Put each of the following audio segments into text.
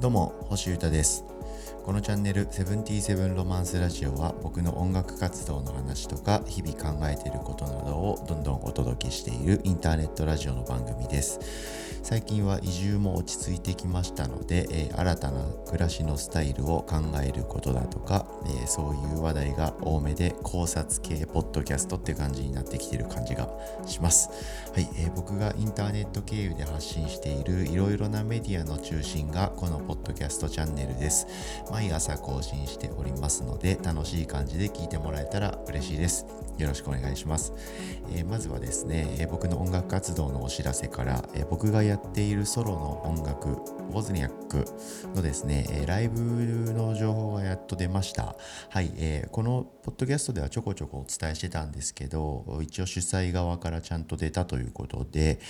どうも、星優太です。このチャンネル77ロマンスラジオは、僕の音楽活動の話とか日々考えていることなどをどんどんお届けしているインターネットラジオの番組です。最近は移住も落ち着いてきましたので、新たな暮らしのスタイルを考えることだとか、そういう話題が多めで、考察系ポッドキャストって感じになってきている感じがします。はい、僕がインターネット経由で発信しているいろいろなメディアの中心がこのポッドキャストチャンネルです。毎朝更新しておりますので、楽しい感じで聞いてもらえたら嬉しいです。よろしくお願いします。まずはですね、僕の音楽活動のお知らせから、僕がやっているソロの音楽、ウォズニャックのですね、ライブの情報がやっと出ました。はい、このポッドキャストではちょこちょこお伝えしてたんですけど、一応主催側からちゃんと出たということで、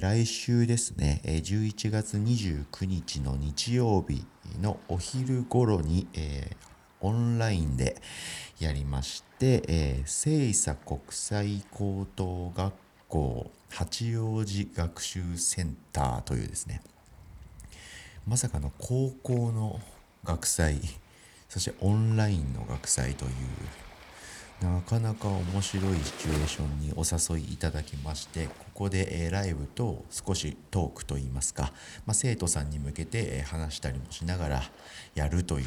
来週ですね、11月29日の日曜日のお昼頃に、オンラインでやりまして、聖佐国際高等学校八王子学習センターというですね、まさかの高校の学祭、そしてオンラインの学祭という、なかなか面白いシチュエーションにお誘いいただきまして、ここでライブと少しトークといいますか、生徒さんに向けて話したりもしながらやるという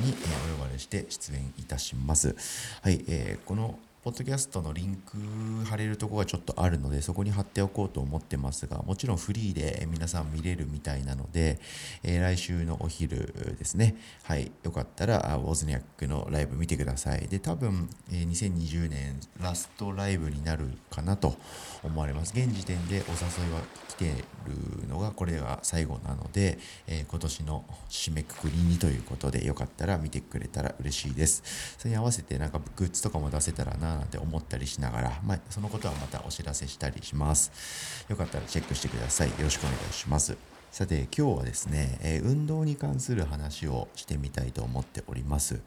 のにお呼ばれして出演いたします。はい、このポッドキャストのリンク貼れるところがちょっとあるので、そこに貼っておこうと思ってますが、もちろんフリーで皆さん見れるみたいなので、来週のお昼ですね、はい、よかったらウォズニャックのライブ見てください。で、多分2020年ラストライブになるかなと思われます。現時点でお誘いは来てるのがこれが最後なので、今年の締めくくりにということで、よかったら見てくれたら嬉しいです。それに合わせてなんかグッズとかも出せたらななんて思ったりしながら、そのことはまたお知らせしたりします。よかったらチェックしてください。よろしくお願いします。さて、今日はですね、運動に関する話をしてみたいと思っております。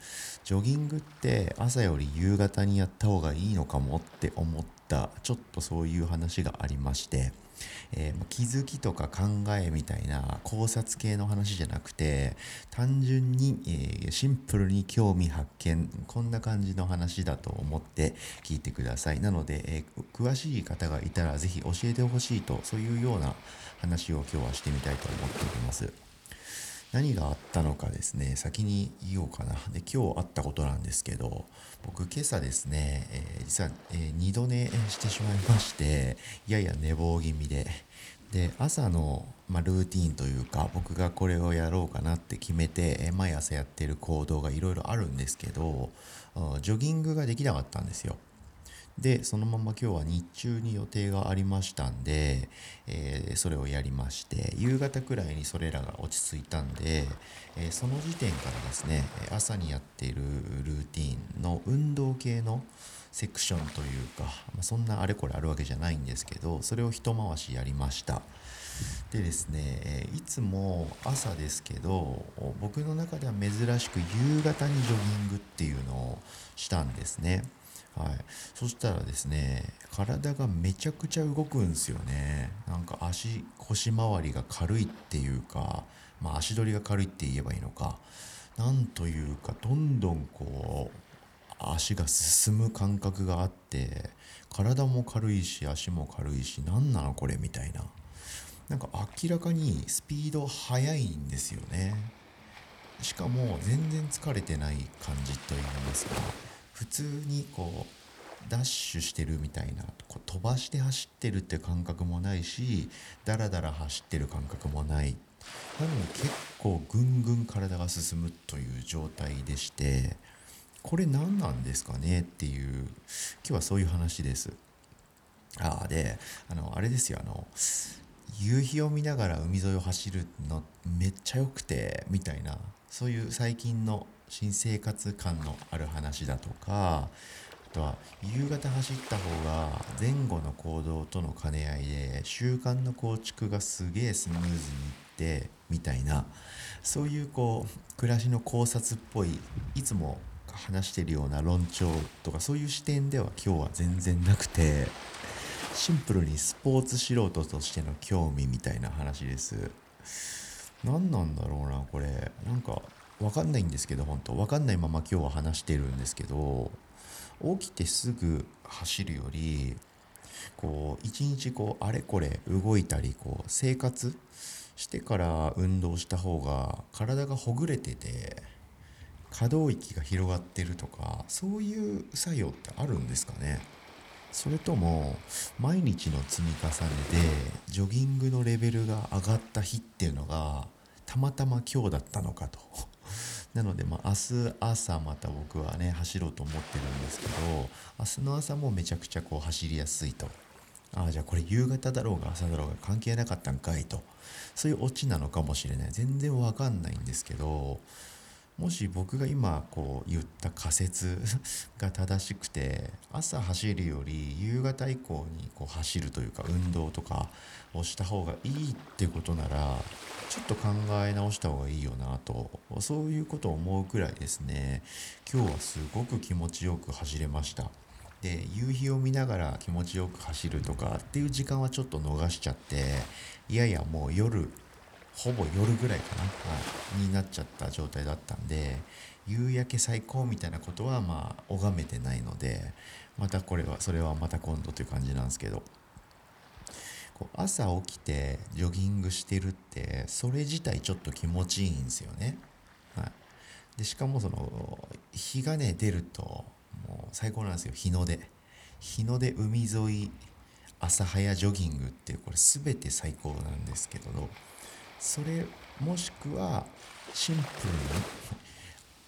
ジョギングって朝より夕方にやった方がいいのかもって思った、ちょっとそういう話がありまして、気づきとか考えみたいな考察系の話じゃなくて、単純に、シンプルに興味発見、こんな感じの話だと思って聞いてください。なので、詳しい方がいたらぜひ教えてほしいと、そういうような話を今日はしてみたいと思っております。何があったのかですね、先に言おうかな。で、今日あったことなんですけど、僕今朝ですね、実は二度寝してしまいまして、やや寝坊気味で、朝の、ルーティーンというか、僕がこれをやろうかなって決めて毎朝やってる行動がいろいろあるんですけど、ジョギングができなかったんですよ。で、そのまま今日は日中に予定がありましたんで、それをやりまして、夕方くらいにそれらが落ち着いたんで、その時点からですね、朝にやっているルーティンの運動系のセクションというか、そんなあれこれあるわけじゃないんですけど、それを一回しやりました。でですね、いつも朝ですけど、僕の中では珍しく夕方にジョギングっていうのをしたんですね。はい、そしたらですね、体がめちゃくちゃ動くんですよね。なんか腰回りが軽いっていうか、足取りが軽いって言えばいいのか、なんというか、どんどんこう足が進む感覚があって、体も軽いし足も軽いし、なんなのこれみたいな、なんか明らかにスピード速いんですよね。しかも全然疲れてない感じといいますか、普通にこうダッシュしてるみたいな、飛ばして走ってるって感覚もないし、ダラダラ走ってる感覚もない、なのに結構ぐんぐん体が進むという状態でして、これ何なんですかねっていう、今日はそういう話です。で、あれですよ、夕日を見ながら海沿いを走るのめっちゃ良くてみたいな、そういう最近の新生活感のある話だとか、あとは夕方走った方が前後の行動との兼ね合いで習慣の構築がすげえスムーズにいってみたいな、そういうこう暮らしの考察っぽい、いつも話してるような論調とか、そういう視点では今日は全然なくて、シンプルにスポーツ素人としての興味みたいな話です。何なんだろうなこれ、なんか分かんないんですけど、本当分かんないまま今日は話してるんですけど、起きてすぐ走るよりこう一日こうあれこれ動いたりこう生活してから運動した方が体がほぐれてて可動域が広がってるとか、そういう作用ってあるんですかね。それとも毎日の積み重ねでジョギングのレベルが上がった日っていうのがたまたま今日だったのかとなので明日朝また僕はね走ろうと思ってるんですけど、明日の朝もめちゃくちゃこう走りやすいと、ああじゃあこれ夕方だろうが朝だろうが関係なかったんかいと、そういうオチなのかもしれない。全然わかんないんですけど、もし僕が今こう言った仮説が正しくて、朝走るより夕方以降にこう走るというか運動とかをした方がいいってことなら、ちょっと考え直した方がいいよなと、そういうことを思うくらいですね、今日はすごく気持ちよく走れました。で、夕日を見ながら気持ちよく走るとかっていう時間はちょっと逃しちゃって、いやいやもう夜ほぼ夜ぐらいかな、になっちゃった状態だったんで、夕焼け最高みたいなことは拝めてないので、またこれはそれはまた今度という感じなんですけど、こう朝起きてジョギングしてるってそれ自体ちょっと気持ちいいんですよね。でしかもその日がね出るともう最高なんですよ。日の出海沿い朝早ジョギングってこれ全て最高なんですけど、それもしくはシンプルに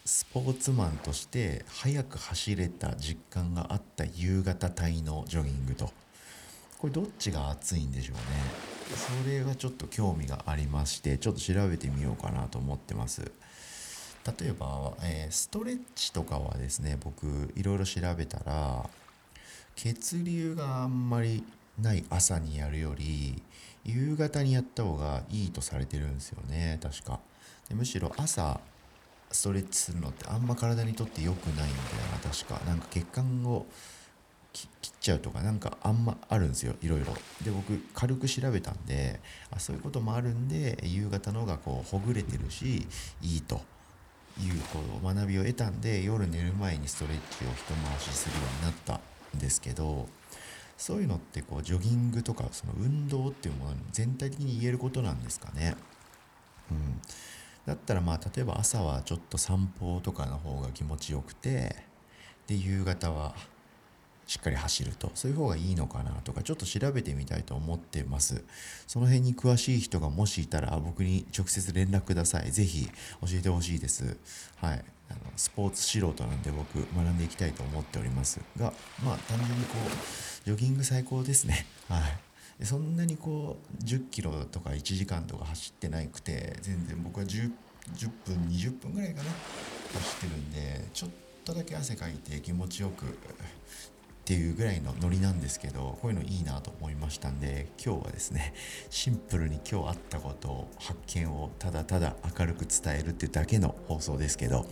スポーツマンとして早く走れた実感があった夕方帯のジョギングと、これどっちが熱いんでしょうね。それがちょっと興味がありまして、ちょっと調べてみようかなと思ってます。例えば、ストレッチとかはですね、僕いろいろ調べたら、血流があんまりない朝にやるより夕方にやった方がいいとされてるんですよね、確か。でむしろ朝ストレッチするのってあんま体にとって良くないみたいな、確かなんか血管を切っちゃうとかなんかあんまあるんですよ、いろいろ。で僕軽く調べたんで、そういうこともあるんで夕方の方がこうほぐれてるしいいというこう学びを得たんで、夜寝る前にストレッチを一回しするようになったんですけど、そういうのってこうジョギングとかその運動っていうものに全体的に言えることなんですかね。だったら例えば朝はちょっと散歩とかの方が気持ちよくて、で夕方はしっかり走ると、そういう方がいいのかなとか、ちょっと調べてみたいと思ってます。その辺に詳しい人がもしいたら僕に直接連絡ください。ぜひ教えてほしいです。スポーツ素人なんで僕学んでいきたいと思っておりますが、単純にこうジョギング最高ですね。そんなにこう10キロとか1時間とか走ってなくて、全然僕は 10分20分ぐらいかな走ってるんで、ちょっとだけ汗かいて気持ちよくっていうぐらいのノリなんですけど、こういうのいいなと思いましたんで、今日はですね、シンプルに今日あったことを発見をただただ明るく伝えるってだけの放送ですけど、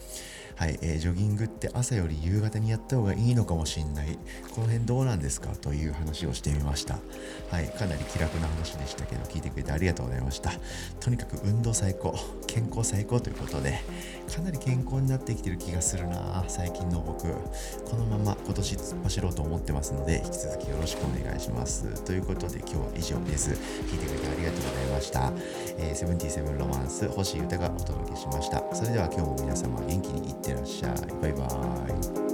ジョギングって朝より夕方にやった方がいいのかもしんない、この辺どうなんですかという話をしてみました。かなり気楽な話でしたけど、聞いてくれてありがとうございました。とにかく運動最高、健康最高ということで、かなり健康になってきてる気がするな最近の僕。このまま今年突っ走ろうと思ってますので、引き続きよろしくお願いしますということで、今日は以上です。聞いてくれてありがとうございました。セブンティーセブンロマンス星優太がお届けしました。それでは今日も皆様元気にいってらっしゃい。バイバーイ。